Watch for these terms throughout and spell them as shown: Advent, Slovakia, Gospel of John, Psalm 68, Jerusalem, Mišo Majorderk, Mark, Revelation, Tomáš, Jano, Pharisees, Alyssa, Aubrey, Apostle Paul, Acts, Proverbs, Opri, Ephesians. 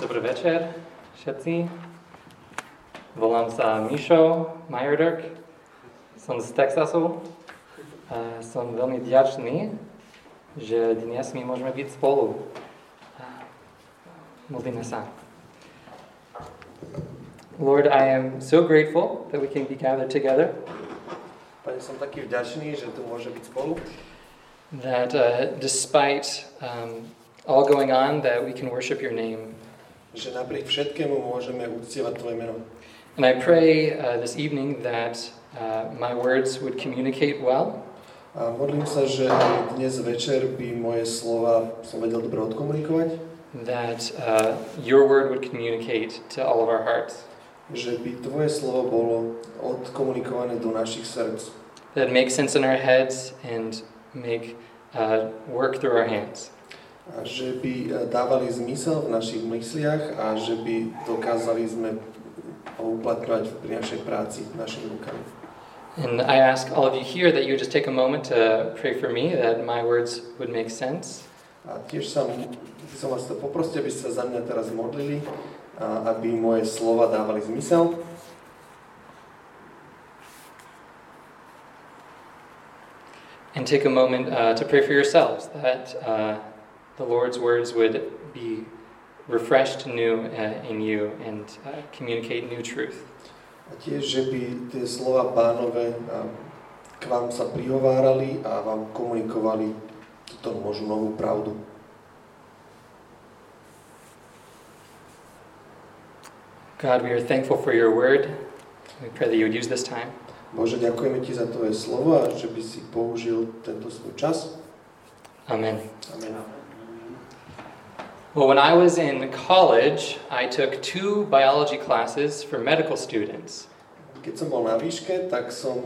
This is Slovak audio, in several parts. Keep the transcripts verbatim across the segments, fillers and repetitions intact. Dobrý večer všetci. Volám sa Mišo Majorderk. Som z Texasu. A som veľmi vďačný, že dnes my môžeme byť spolu. Modlíme sa. Lord, I am so grateful that we can be gathered together. Pane, som taký vďačný, že tu môže byť spolu. That uh, despite um, all going on, that we can worship your name. Že napriek všetkému môžeme uctievať tvoje meno. And I pray uh, this evening that uh, my words would communicate well. A modlím sa, že dnes večer by moje slova som vedel dobre odkomunikovať. That uh, your word would communicate to all of our hearts. Že by tvoje slovo bolo odkomunikované do našich srdc. That makes sense in our heads and make uh, work through our hands. A že by dávali zmysel v našich mysliach a že by dokázali sme uplatňovať pri našej práci našimi rukami. And I ask all of you here that you just take a moment to pray for me that my words would make sense. A tiež som, som vás to poprosil, aby ste za mňa teraz modlili, aby moje slova dávali zmysel. And take a moment uh, to pray for yourselves that uh, the Lord's words would be refreshed anew uh, in you and uh, communicate new truth. A tiež, že by tie slova Pánove uh, k vám sa prihovárali a vám komunikovali túto možnú novú pravdu. God, we are thankful for your word. We pray that you would use this time. Bože, ďakujeme ti za tvoje slovo a že by si použil tento svoj čas. Amen. Amen. Well, when I was in college, I took two biology classes for medical students. Keď som bol na výške, tak som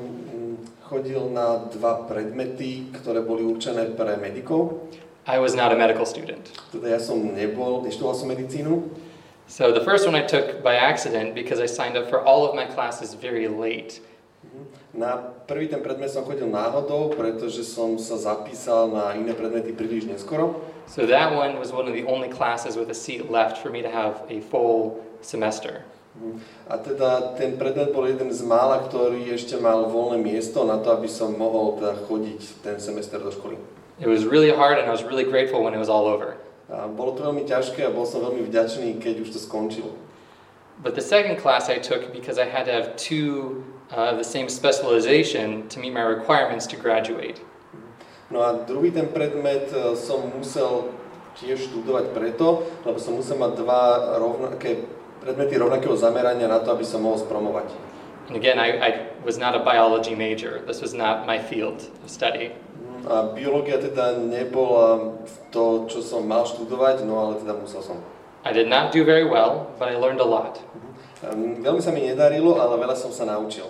chodil na dva predmety, ktoré boli určené pre medikov. I was not a medical student. Teda ja som nebol, neštudoval som medicínu. So the first one I took by accident because I signed up for all of my classes very late. Na prvý ten predmet som chodil náhodou, pretože som sa zapísal na iné predmety príliš neskoro. So that one was one of the only classes with a seat left for me to have a full semester. A teda ten predmet bol jeden z mála, ktorý ešte mal voľné miesto na to, aby som mohol teda chodiť ten semester do školy. It was really hard and I was really grateful when it was all over. A bolo to veľmi ťažké a bol som veľmi vďačný, keď už to skončilo. But the second class I took because I had to have two uh, the same specialization to meet my requirements to graduate. No a druhý ten predmet som musel tiež študovať preto, lebo som musel mať dva rovnaké predmety rovnakého zamerania na to, aby som mohol spromovať. And again, I, I was not a biology major. This was not my field of study. A biológia teda nebola to, čo som mal študovať, no ale teda musel som. I did not do very well, but I learned a lot. Veľmi sa mi nedarilo, ale veľa som sa naučil.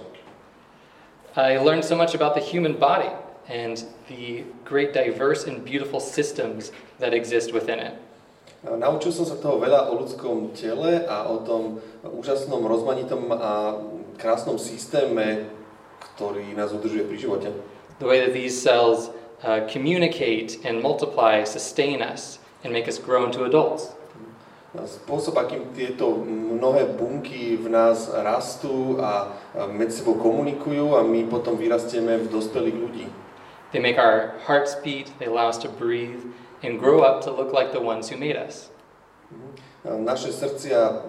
I learned so much about the human body and the great diverse and beautiful systems that exist within it. Naučil som sa toho veľa o ľudskom tele a o tom úžasnom, rozmanitom a krásnom systéme, ktorý nás udržuje pri živote. The way that these cells uh, communicate and multiply, sustain us and make us grow into adults. Spôsob, akým tieto mnohé bunky v nás rastú a medzi sebou komunikujú a my potom vyrastieme v dospelých ľudí. They make our hearts beat, they allow us to breathe and grow up to look like the ones who made us. Naše srdcia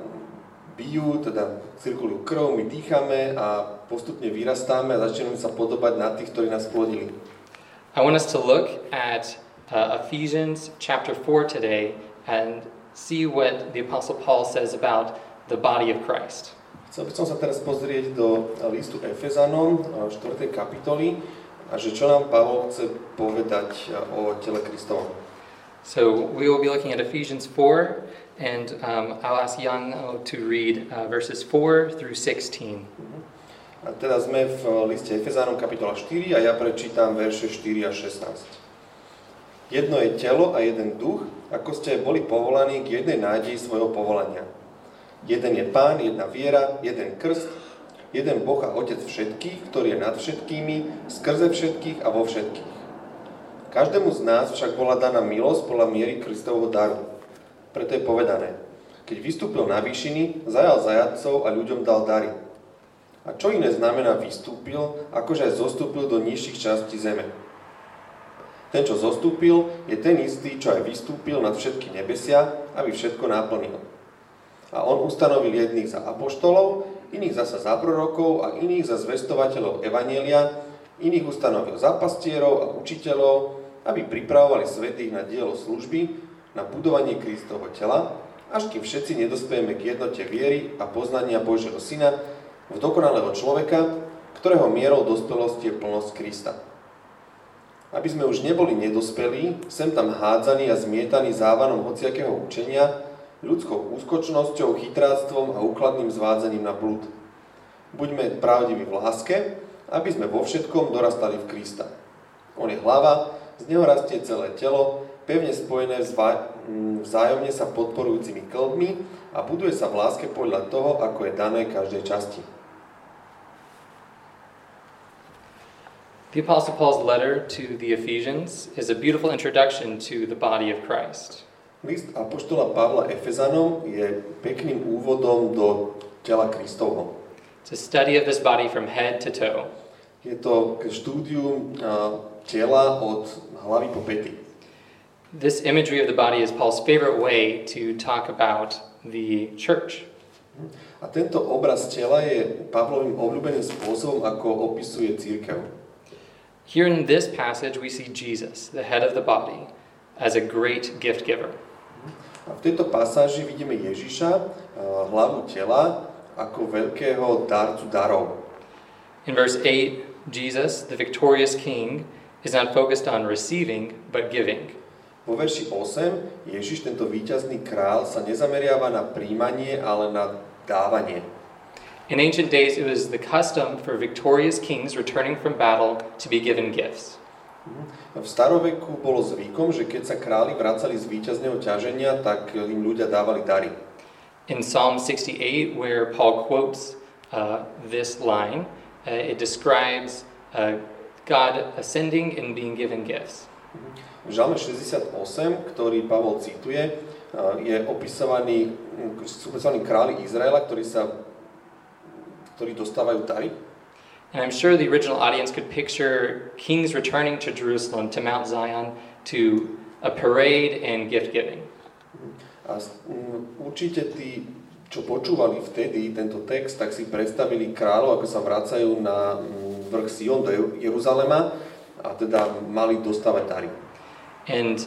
bijú, teda cirkulujú krv, my dýchame a postupne vyrastáme a začíname sa podobať na tých, ktorí nás plodili. I want us to look at uh, Ephesians chapter four today and see what the Apostle Paul says about the body of Christ. Chcel by som sa teraz pozrieť do listu Efezanom, štvrtej kapitoly, a že čo nám Pavol chce povedať o tele Kristovom. So we will be looking at Ephesians four, and um, I'll ask Jano to read uh, verses four through sixteen. A teraz sme v liste Efezanom kapitola štyri a ja prečítam verše štyri a šestnásť. Jedno je telo a jeden duch, ako ste boli povolaní k jednej nádeji svojho povolania. Jeden je Pán, jedna viera, jeden krst, jeden Boh a Otec všetkých, ktorý je nad všetkými, skrze všetkých a vo všetkých. Každému z nás však bola daná milosť podľa miery Kristovho daru. Preto je povedané, Keď vystúpil na výšiny, zajal zajatcov a ľuďom dal dary. A čo iné znamená vystúpil, akože aj zostúpil do nižších častí zeme. Ten, čo zostúpil, je ten istý, čo aj vystúpil nad všetky nebesia, aby všetko naplnil. A on ustanovil jedných za apoštolov, iných zasa za prorokov a iných za zvestovateľov evanjelia, iných ustanovil za pastierov a učiteľov, aby pripravovali svätých na dielo služby, na budovanie Kristovho tela, až kým všetci nedospejeme k jednote viery a poznania Božieho Syna v dokonalého človeka, ktorého mierou dospelosti je plnosť Krista. Aby sme už neboli nedospelí, sem tam hádzaní a zmietaní závanom hociakého učenia, ľudskou úskočnosťou, chytráctvom a úkladným zvádzaním na blúd. Buďme pravdiví v láske, aby sme vo všetkom dorastali v Krista. On je hlava, z neho rastie celé telo, pevne spojené vzájomne sa podporujúcimi kĺbmi a buduje sa v láske podľa toho, ako je dané každej časti. The Apostle Paul's letter to the Ephesians is a beautiful introduction to the body of Christ. List apoštola Pavla Efezanom je pekným úvodom do tela Kristovho. It's a study of this body from head to toe. Je to štúdium tela od hlavy po pety. This imagery of the body is Paul's favorite way to talk about the church. A tento obraz tela je Pavlovým obľúbeným spôsobom, ako opisuje cirkev. Here in this passage we see Jesus, the head of the body, as a great gift giver. A v tejto pasáži vidíme Ježiša, hlavu tela, ako veľkého darcu darov. In verse eight, Jesus, the victorious king, is not focused on receiving but giving. Vo verši osem Ježiš, tento víťazný kráľ, sa nezameriava na príjmanie, ale na dávanie. In ancient days, it was the custom for victorious kings returning from battle to be given gifts. V staroveku bolo zvykom, že keď sa králi vracali z víťazného ťaženia, tak im ľudia dávali dary. In Psalm sixty-eight, where Paul quotes uh, this line, uh, it describes uh, God ascending and being given gifts. V Žalme šesťdesiatom ôsmom, ktorý Pavol cituje, uh, je opisovaný, sú opisovaní králi Izraela, ktorí sa ktorí dostávajú dary. And I'm sure the original audience could picture kings returning to Jerusalem, to Mount Zion, to a parade and gift giving. A určite tí, čo počúvali vtedy tento text, tak si predstavili kráľov, ako sa vracajú na vrch Sion do Jeruzalema a teda mali dostávať dary. And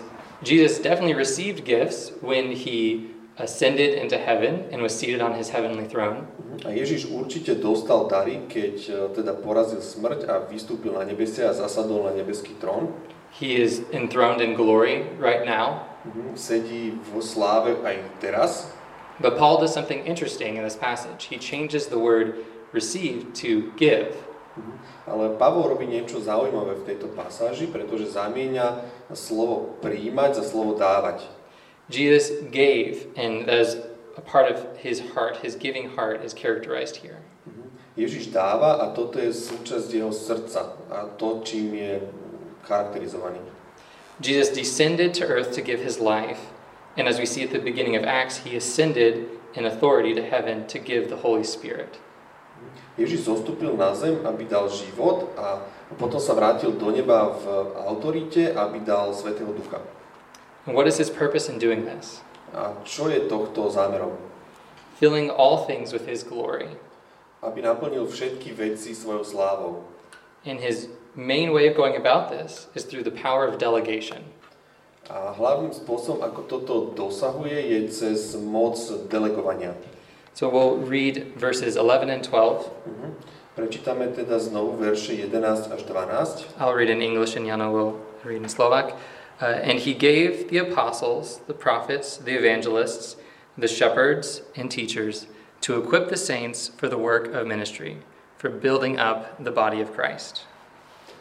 Jesus definitely received gifts when he ascended into heaven and was seated on his heavenly throne. A Ježiš určite dostal dary, keď teda porazil smrť a vystúpil na nebesie a zasadol na nebeský trón. He is enthroned in glory right now. Sedí vo sláve aj teraz. But Paul does something interesting in this passage. He changes the word receive to give. Ale Pavol robí niečo zaujímavé v tejto pasáži, pretože zamieňa slovo prijímať za slovo dávať. Jesus gave, and as a part of his heart, his giving heart is characterized here. Ježiš dáva a toto je súčasť jeho srdca a to, čím je charakterizovaný. Jesus descended to earth to give his life, and as we see at the beginning of Acts, he ascended in authority to heaven to give the Holy Spirit. Ježiš zostúpil na zem, aby dal život a potom sa vrátil do neba v autorite, aby dal Svätého Ducha. And what is his purpose in doing this? A čo je tohto zámerom? Filling all things with his glory. Aby naplnil všetky veci svojou slávou. And his main way of going about this is through the power of delegation. A hlavným spôsobom, ako toto dosahuje, je cez moc delegovania. So we'll read verses eleven and twelve. Uh-huh. Prečítame teda znovu verše jedenásť až dvanásť. I'll read in English and Jano will read in Slovak. Uh, and he gave the apostles, the prophets, the evangelists, the shepherds, and teachers to equip the saints for the work of ministry, for building up the body of Christ.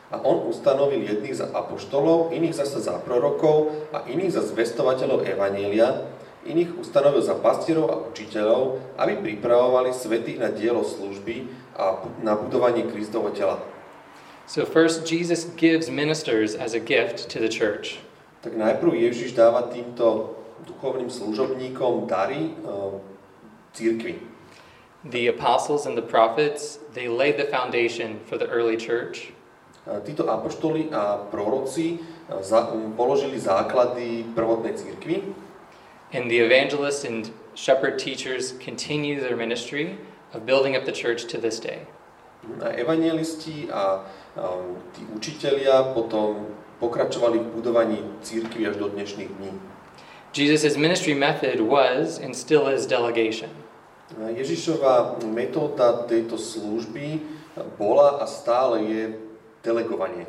A on ustanovil jedných za apoštolov, iných zasa za prorokov a iných za zvestovateľov evanjelia, iných ustanovil za pastierov a učiteľov, aby pripravovali svätých na dielo služby a na budovanie Kristovho tela. So first, Jesus gives ministers as a gift to the church. Tak najprv Ježiš dáva týmto duchovným služobníkom dary cirkvi. The apostles and the prophets, they laid the foundation for the early church. Títo apoštoli a proroci položili základy prvotnej cirkvi. And the evangelists and shepherd teachers continue their ministry of building up the church to this day. A evangelisti a tí učitelia potom pokračovali v budovaní cirkvi až do dnešných dní. Jesus' ministry method was and still is delegation. Ježišova metóda tejto služby bola a stále je delegovanie.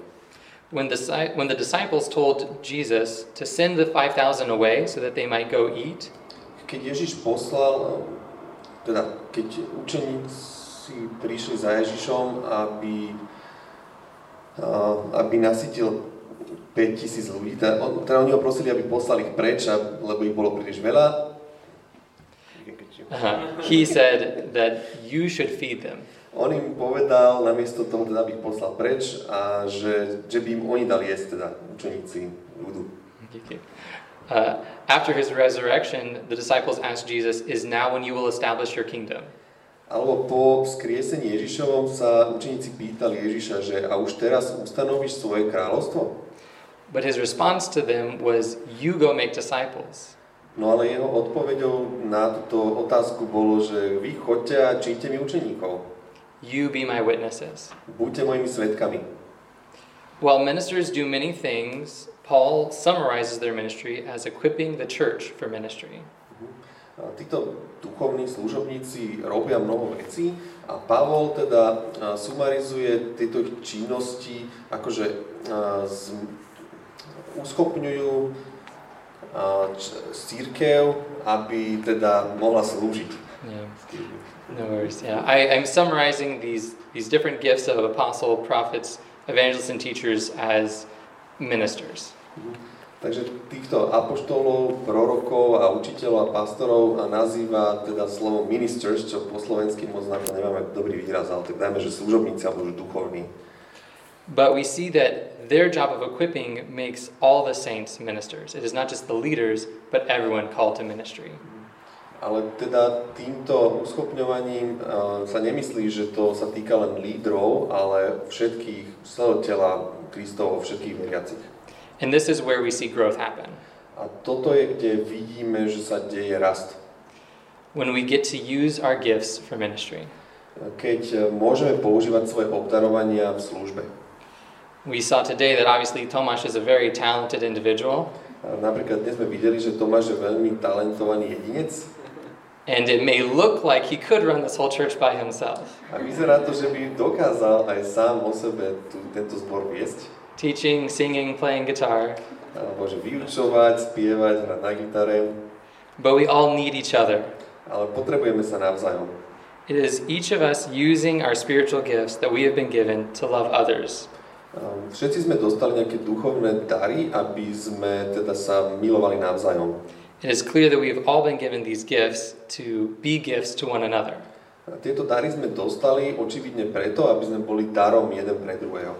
When the when the disciples told Jesus to send the five thousand away so that they might go eat, keď Ježiš poslal teda keď učeníci prišli za Ježišom, aby aby nasytil päťtisíc ľudí, teda, teda oni ho prosili, aby poslali ich preč, lebo ich bolo príliš veľa. Uh-huh. He said that you should feed them. On im povedal, namiesto toho, teda, aby ich poslal preč, a že, že by im oni dali jesť, teda učeníci ľudu. Uh, after his resurrection, the disciples asked Jesus, is now when you will establish your kingdom? Alebo po vzkriesení Ježišovom sa učeníci pýtali Ježiša, že a už teraz ustanovíš svoje kráľovstvo? But his response to them was, you go make disciples. No ale jeho odpoveďou na túto otázku bolo, že vy choďte a čínte mi učeníkov. You be my witnesses. Buďte mojimi svedkami. While ministers do many things, Paul summarizes their ministry as equipping the church for ministry. Uh-huh. Títo duchovní služobníci robia mnoho vecí a Pavol teda uh, sumarizuje tieto ich činnosti, akože uh, z, uschopňujú uh, č, cirkev, aby teda mohla slúžiť. Yeah. No worries. Yeah, I, I'm summarizing these these different gifts of apostle, prophets, evangelists, and teachers as ministers. Takže týchto apoštolov, prorokov a učiteľov a pastorov a nazýva teda slovo ministers, čo po slovensky moc na to nemáme dobrý výraz, ale tak dajme, že služobníci alebo že duchovní. But we see that their job of equipping makes all the saints ministers. It is not just the leaders, but everyone called to ministry. Ale teda týmto uschopňovaním uh, sa nemyslí, že to sa týka len lídrov, ale všetkých, celého tela Kristova, všetkých veriacich. And this is where we see growth happen. A toto je, kde vidíme, že sa deje rast. When we get to use our gifts for ministry. Keď môžeme používať svoje obdarovania v službe. We saw today that obviously Tomáš is a very talented individual. Napríklad dnes sme videli, že Tomáš je veľmi talentovaný jedinec. And it may look like he could run this whole church by himself. A vyzerá to, že by dokázal aj sám o sebe tu, tento zbor viesť. Teaching, singing, playing guitar. Môže vyučovať, spievať, hrať na gitare. But we all need each other. Ale potrebujeme sa navzájom. It is each of us using our spiritual gifts that we have been given to love others. Všetci sme dostali nejaké duchovné dary, aby sme teda sa milovali navzájom. It is clear that we have all been given these gifts to be gifts to one another. Tieto dary sme dostali očividne preto, aby sme boli darom jeden pre druhého.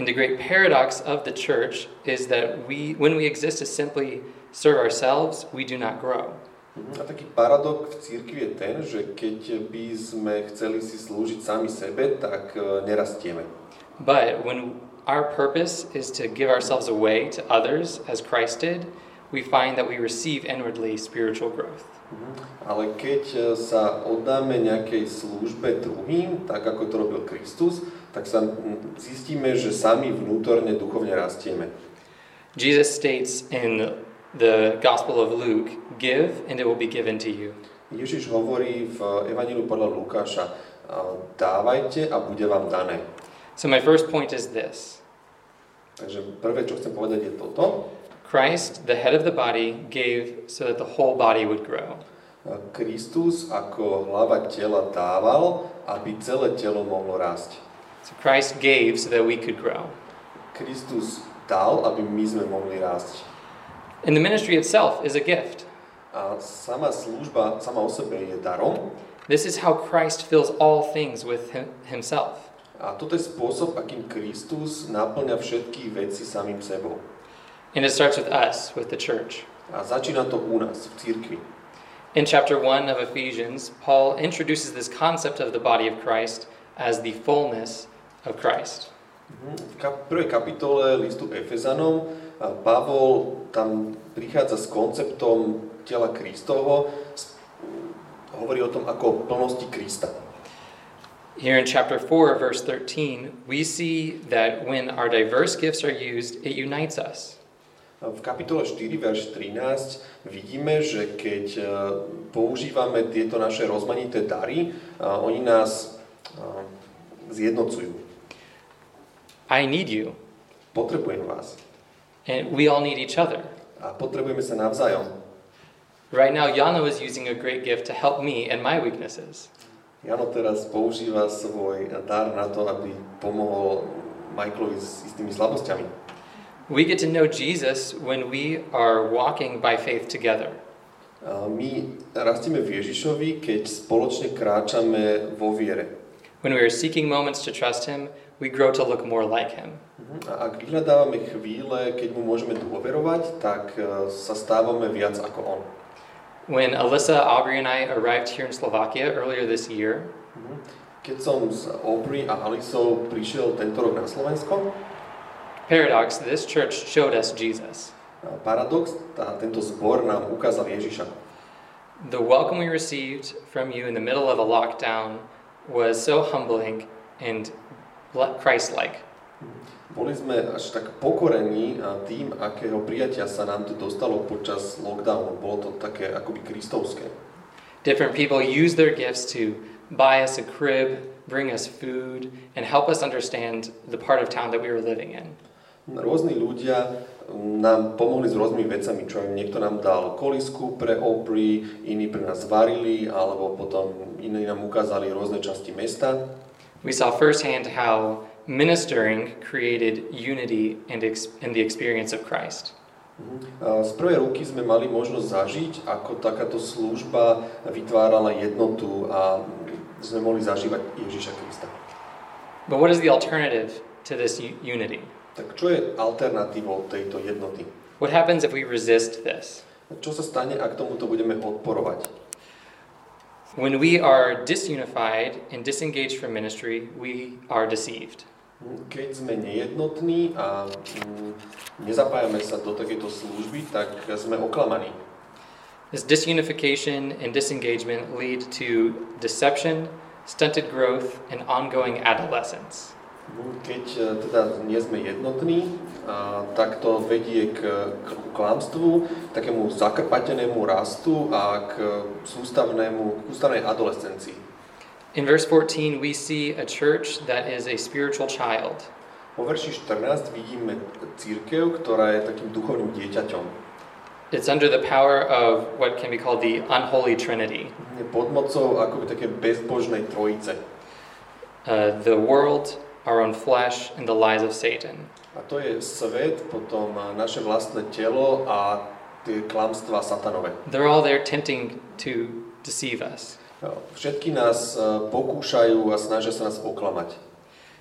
And the great paradox of the church is that we, when we exist to simply serve ourselves, we do not grow. A taký paradox v cirkvi je ten, že keď by sme chceli si slúžiť sami sebe, tak nerastieme. But when our purpose is to give ourselves away to others as Christ did, we find that we receive inwardly spiritual growth. Mm-hmm. Ale keď sa oddáme nejakej službe druhým, tak ako to robil Kristus, tak sa zistíme, že sami vnútorne duchovne rastieme. Jesus states in the Gospel of Luke, give and it will be given to you. Ježiš hovorí v Evanjeliu podľa Lukáša, dávajte a bude vám dané. So my first point is this. Takže prvé, čo chcem povedať, je toto. Christ, the head of the body, gave so that the whole body would grow. Kristus ako hlava tela dával, aby celé telo mohlo rásť. So Christ gave so that we could grow. Kristus dal, aby my sme mohli rásť. And the ministry itself is a gift. A sama služba sama o sebe je darom. This is how Christ fills all things with him, himself. A toto je spôsob, akým Kristus naplňa všetky veci samým sebou. And it starts with us, with the church. A začína to u nás, v církvi. In chapter one of Ephesians, Paul introduces this concept of the body of Christ as the fullness of Christ. V prvej kapitole listu Efezanom Pavol tam prichádza s konceptom tela Kristovho, hovorí o tom ako plnosti Krista. Here in chapter four, verse thirteen, we see that when our diverse gifts are used, it unites us. V kapitole štyri, verš trinásť vidíme, že keď používame tieto naše rozmanité dary, oni nás zjednocujú. I need you. Potrebujem vás. And we all need each other. A potrebujeme sa navzájom. Right now, Jano is using a great gift to help me in my weaknesses. Jano teraz používa svoj dar na to, aby pomohol Michaelovi s istými slabosťami. We get to know Jesus when we are walking by faith together. My rastieme v Ježišovi, keď spoločne kráčame vo viere. When we are seeking moments to trust him, we grow to look more like him. A ak vyhľadávame chvíle, keď mu môžeme dôverovať, tak sa stávame viac ako on. When Alyssa, Aubrey and I arrived here in Slovakia earlier this year, keď som s Opri a Alyssou prišiel tento rok na Slovensko, paradox, this church showed us Jesus. Paradox, tento zbor nám ukázal Ježiša. The welcome we received from you in the middle of a lockdown was so humbling and Christ-like. Boli sme až tak pokorení tým, akého prijatia sa nám tu dostalo počas lockdownu. Bolo to také akoby kristovské. Different people use their gifts to buy us a crib, bring us food, and help us understand the part of town that we were living in. Rôzni ľudia nám pomohli s rôznymi vecami, čo im niekto nám dal kolisku pre Opri, iní pre nás varili, alebo potom iní nám ukázali rôzne časti mesta. We saw firsthand how ministering created unity and ex- in the experience of Christ. Z prvej ruky sme mali možnosť zažiť, ako takáto služba vytvárala jednotu a sme mohli zažívať Ježiša Krista. But what is the alternative to this unity? Tak čo je alternatívou tejto jednoty? What happens if we resist this? Čo sa stane, ak tomuto budeme odporovať? When we are disunified and disengaged from ministry, we are deceived. Keď sme nejednotní a nezapájame sa do takejto služby, tak sme oklamaní. This disunification and disengagement lead to deception, stunted growth and ongoing adolescence. Keď teda nie sme jednotní, a tak to vedie k, k klamstvu, takému zakrpatenému rastu a k sústavnému, k ústavnej adolescencii. In verse fourteen we see a church that is a spiritual child. Vo verši štrnásť vidíme cirkev, ktorá je takým duchovným dieťaťom. It's under the power of what can be called the unholy trinity. Pod mocou akoby také bezbožnej trojice. Uh, the world, our own flesh and the lies of Satan. A to je svet, potom naše vlastné telo a tie klamstvá satanové. They're all there tempting to deceive us. Všetky nás pokúšajú a snažia sa nás oklamať.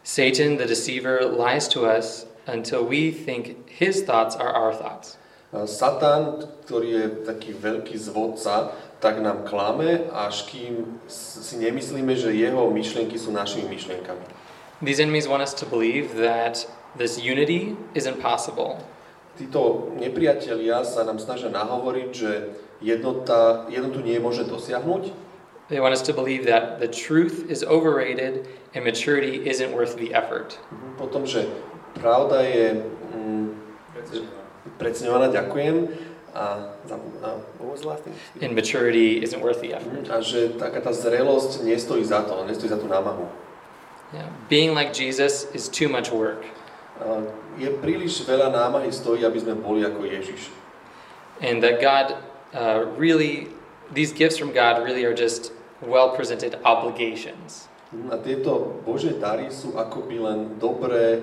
Satan, the deceiver, lies to us until we think his thoughts are our thoughts. Satan, ktorý je taký veľký zvodca, tak nám klame, až kým si nemyslíme, že jeho myšlienky sú našimi myšlienkami. These enemies want us to believe that this unity is impossible. Títo nepriatelia sa nám snažia nahovoriť, že jednota, jednotu nie môže dosiahnuť. They want us to believe that the truth is overrated and maturity isn't worth the effort. Potom, že pravda je mm, preceňovaná, ďakujem, a, a and maturity isn't worth the effort. A že taká tá zrelosť nestojí za to, nestojí za tú námahu. Yeah. Being like Jesus is too much work. Uh, je príliš veľa námahy stojí, aby sme boli ako Ježiš. And that God uh, really, these gifts from God really are just well-presented obligations. A tieto Božie dary sú akoby len dobre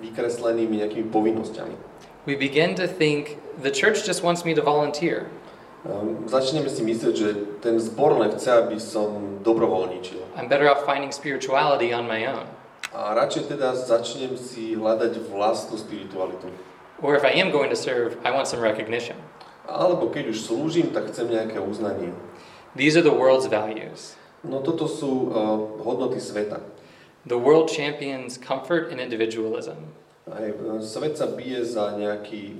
vykreslenými nejakými povinnosťami. We begin to think the church just wants me to volunteer. Um, začneme si myslieť, že ten zbor len chce, aby som dobrovoľníčil. I'm better off finding spirituality on my own. A radšej teda začnem si hľadať vlastnú spiritualitu. Or if I am going to serve, I want some recognition. Alebo keď už slúžim, tak chcem nejaké uznanie. These are the world's values. No toto sú uh, hodnoty sveta. The world champions comfort and individualism. Aj, svet sa bije za nejaký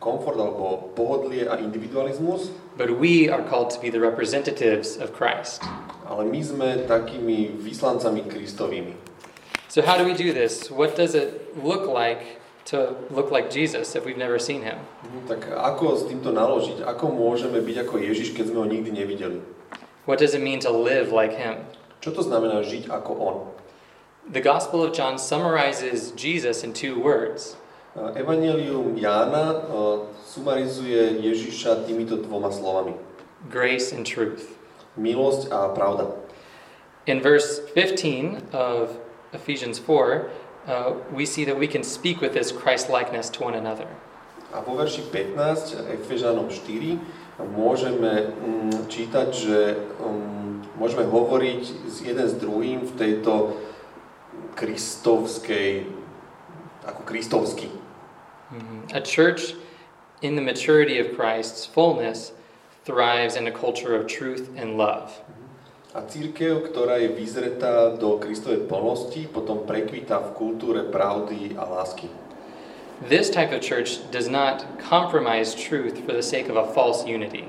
komfort alebo pohodlie a individualizmus. But we are called to be the representatives of Christ. Ale my sme takými vyslancami Kristovými. So how do we do this? What does it look like to look like Jesus if we've never seen him? Tak ako s týmto naložiť? Ako môžeme byť ako Ježiš, keď sme ho nikdy nevideli? What does it mean to live like him? Čo to znamená žiť ako on? The Gospel of John summarizes Jesus in two words. Evangelium Jána sumarizuje Ježiša týmito dvoma slovami. Grace and truth. Milosť a pravda. In verse fifteen of Ephesians four, uh, we see that we can speak with this Christ-likeness to one another. A vo verši pätnásť, Efežanom štyri, môžeme um, čítať, že um, môžeme hovoriť s jeden s druhým v tejto kristovskej, ako kristovský. Mm-hmm. A church in the maturity of Christ's fullness thrives in a culture of truth and love. A cirkev, ktorá je vyzretá do Kristovej plnosti, potom prekvita v kultúre pravdy a lásky. This type of church does not compromise truth for the sake of a false unity.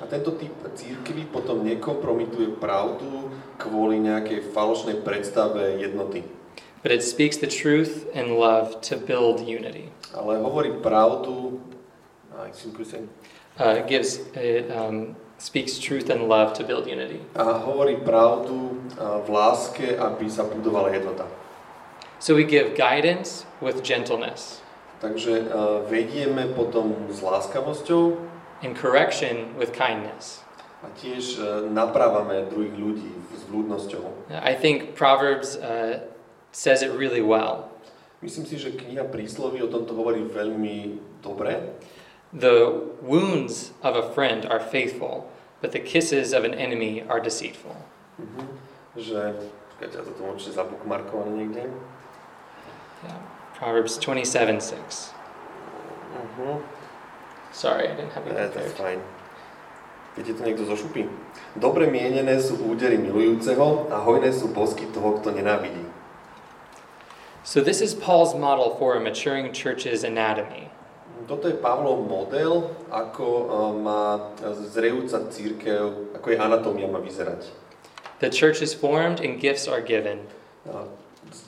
A tento typ cirkvi potom nekompromituje pravdu kvôli nejakej falošnej predstave jednoty. But it speaks the truth and love to build unity. Ale hovorí pravdu, a synkusen. Uh, gives it, um, speaks truth and love to build unity. A hovorí pravdu v láske, aby sa budovala jednota. So we give guidance with gentleness. Takže vedieme potom s láskavosťou. And correction with kindness. A tiež napravame druhých ľudí s vľúdnosťou. I think Proverbs uh, says it really well. Myslím si, že kniha Prísloví o tomto hovorí veľmi dobre. The wounds of a friend are faithful, but the kisses of an enemy are deceitful. Mm-hmm. Že, počkajte, ja to tu môžete zabukmarkované niekde. Yeah. Proverbs twenty-seven six. Uh-huh. Sorry, I didn't have it. That's fine. Viete to niekto zošupí? Dobre mienené sú údery milujúceho a hojné sú bosky toho, kto nenávidí. So this is Paul's model for a maturing church's anatomy. Toto je Pavlov model, ako má zrejúca cirkev, ako jej anatómia má vyzerať. The church is formed and gifts are given.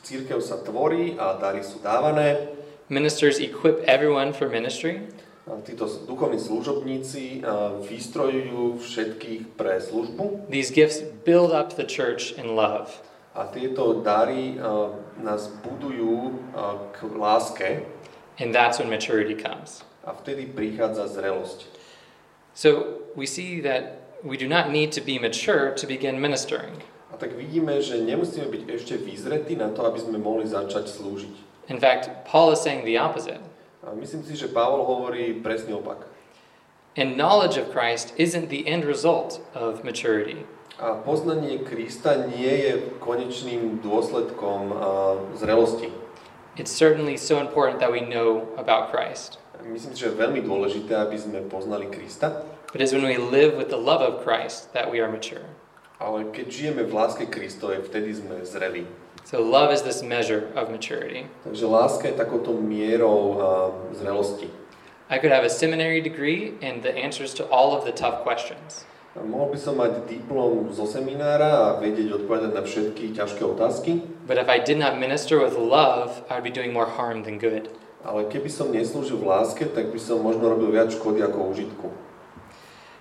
Cirkev sa tvorí a dary sú dávané. Ministers equip everyone for ministry. Títo duchovní služobníci vystrojujú všetkých pre službu. These gifts build up the church in love. A tieto dary nás budujú k láske. And that's when maturity comes. A vtedy prichádza zrelosť. So we see that we do not need to be mature to begin ministering. A tak vidíme, že nemusíme byť ešte vyzretí na to, aby sme mohli začať slúžiť. In fact, Paul is saying the opposite. A myslím si, že Pavol hovorí presný opak. And knowledge of Christ isn't the end result of maturity. A poznanie Krista nie je konečným dôsledkom uh, zrelosti. It's certainly so important that we know about Christ. Myslím, že je veľmi dôležité, aby sme poznali Krista. But it's when we live with the love of Christ that we are mature. Ale keď žijeme v láske Kristovej, vtedy sme zrelí. So love is this measure of maturity. Takže láska je takouto mierou uh, zrelosti. I could have a seminary degree and the answers to all of the tough questions. Mohol by som mať diplom zo seminára a vedieť odpovedať na všetky ťažké otázky. But if I did not minister with love, I would be doing more harm than good. Ale keby som neslúžil v láske, tak by som možno robil viac škody ako užitku.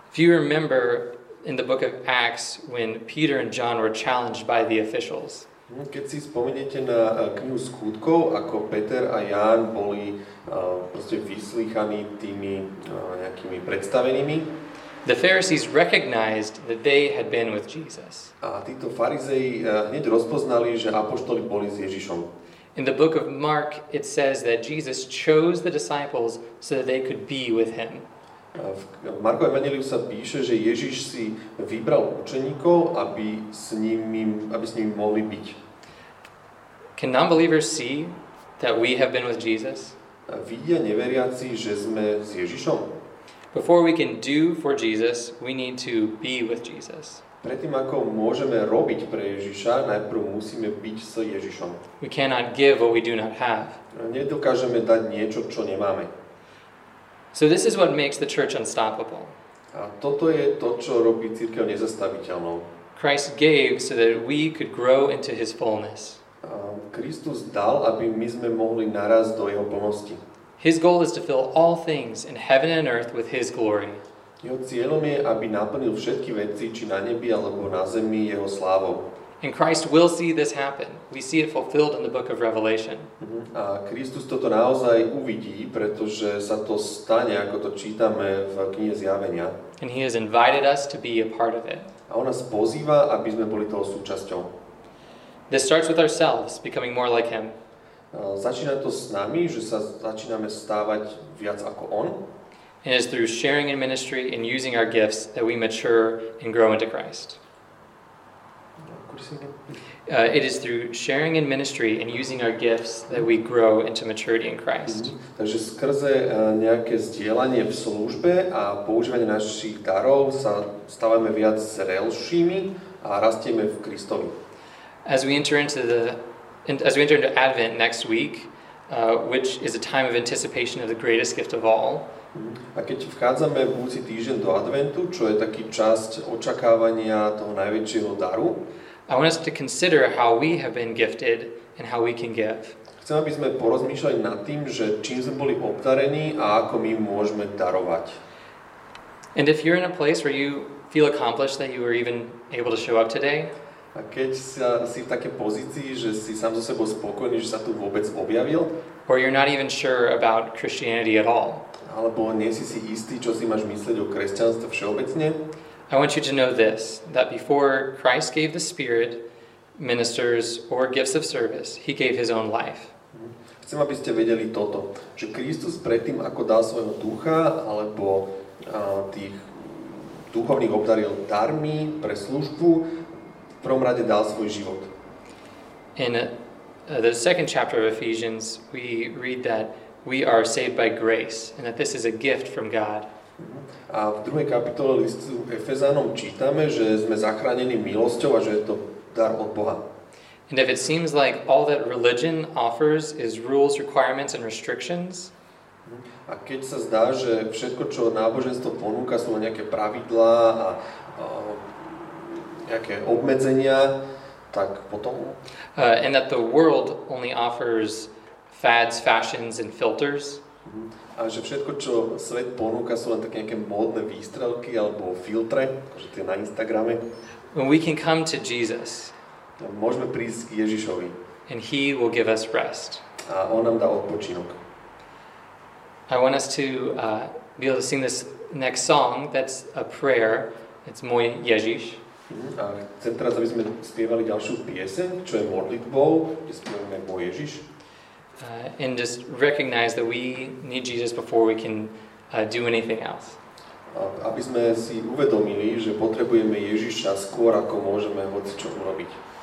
If you remember in the book of Acts when Peter and John were challenged by the officials. Keď si spomeniete na knihu Skutkov, ako Peter a Ján boli uh, proste vyslíchaní tými uh, nejakými predstavenými. The Pharisees recognized that they had been with Jesus. A títo farizei hneď rozpoznali, že apoštoli boli s Ježišom. In the book of Mark it says that Jesus chose the disciples so that they could be with him. V Markovom evanjeliu sa píše, že Ježiš si vybral učeníkov, aby s nimi, aby s nimi mohli byť. Can non-believers see that we have been with Jesus? Vidia neveriaci, že sme s Ježišom? Before we can do for Jesus, we need to be with Jesus. Predtým, ako môžeme robiť pre Ježiša, najprv musíme byť s Ježišom. We cannot give what we do not have. Nedokážeme dať niečo, čo nemáme. So this is what makes the church unstoppable. A toto je to, čo robí cirkev nezastaviteľnou. Christ gave so that we could grow into his fullness. A Kristus dal, aby my sme mohli naraz do jeho plnosti. His goal is to fill all things in heaven and earth with his glory. Jeho cieľom je, aby naplnil všetky veci, či na nebi alebo na zemi, jeho slávou. And Christ will see this happen. We see it fulfilled in the book of Revelation. A Kristus toto naozaj uvidí, pretože sa to stane, ako to čítame v knihe Zjavenia. And he has invited us to be a part of it. A on nás pozýva, aby sme boli toho súčasťou. This starts with ourselves, becoming more like him. A začína to s nami, že sa začíname stávať viac ako on. And it's through sharing in ministry and using our gifts that we mature and grow into Christ. Uh, it is through sharing in ministry and using our gifts that we grow into maturity in Christ. Mm-hmm. Takže skrze uh, nejaké zdieľanie v službe a používanie našich darov sa stávame viac zrelšími a rastieme v Kristovi. As we enter into the in, as we enter into Advent next week, uh, which is a time of anticipation of the greatest gift of all. A keď vchádzame v budúci týždeň do Adventu, čo je taký časť očakávania toho najväčšieho daru, I want us to consider how we have been gifted and how we can give. Chcem, aby sme porozmýšľali nad tým, že čím sme boli obdarení a ako my môžeme darovať. And if you're in a place where you feel accomplished that you were even able to show up today, a keď sa, si v takej pozícii, že si sám so sebou spokojný, že sa tu vôbec objavil, or you're not even sure about Christianity at all, alebo nie si si istý, čo si máš myslieť o kresťanstve všeobecne, I want you to know this, that before Christ gave the Spirit, ministers, or gifts of service, he gave his own life. Chcem, aby ste vedeli toto, že Kristus predtým, ako dal svojho ducha, alebo uh, tých duchovných obdaril darmi pre službu, v prvom rade dal svoj život. In uh, the second chapter of Ephesians, we read that we are saved by grace, and that this is a gift from God. A v druhej kapitole listu Efezanom čítame, že sme zachránení milosťou a že je to dar od Boha. And if it seems like all that religion offers is rules, requirements, and restrictions, a keď sa zdá, že všetko, čo náboženstvo ponúka, sú nejaké pravidlá a, a nejaké obmedzenia, tak potom... Uh, and that the world only offers fads, fashions and filters. A že všetko, čo svet ponúka, sú len také nejaké módne výstrelky alebo filtre, akože tie na Instagrame. When we can come to Jesus, môžeme prísť k Ježišovi. And he will give us rest. A on nám dá odpočinok. I want us to uh, be able to sing this next song. That's a prayer. It's Môj Ježiš. A chcem teraz, aby sme spievali ďalšiu pieseň, čo je modlitbou, kde spievame Môj Ježiš. Uh, and just recognize that we need Jesus before we can uh, do anything else. Aby sme si uvedomili, že potrebujeme Ježiša skôr, ako môžeme hocičo urobiť.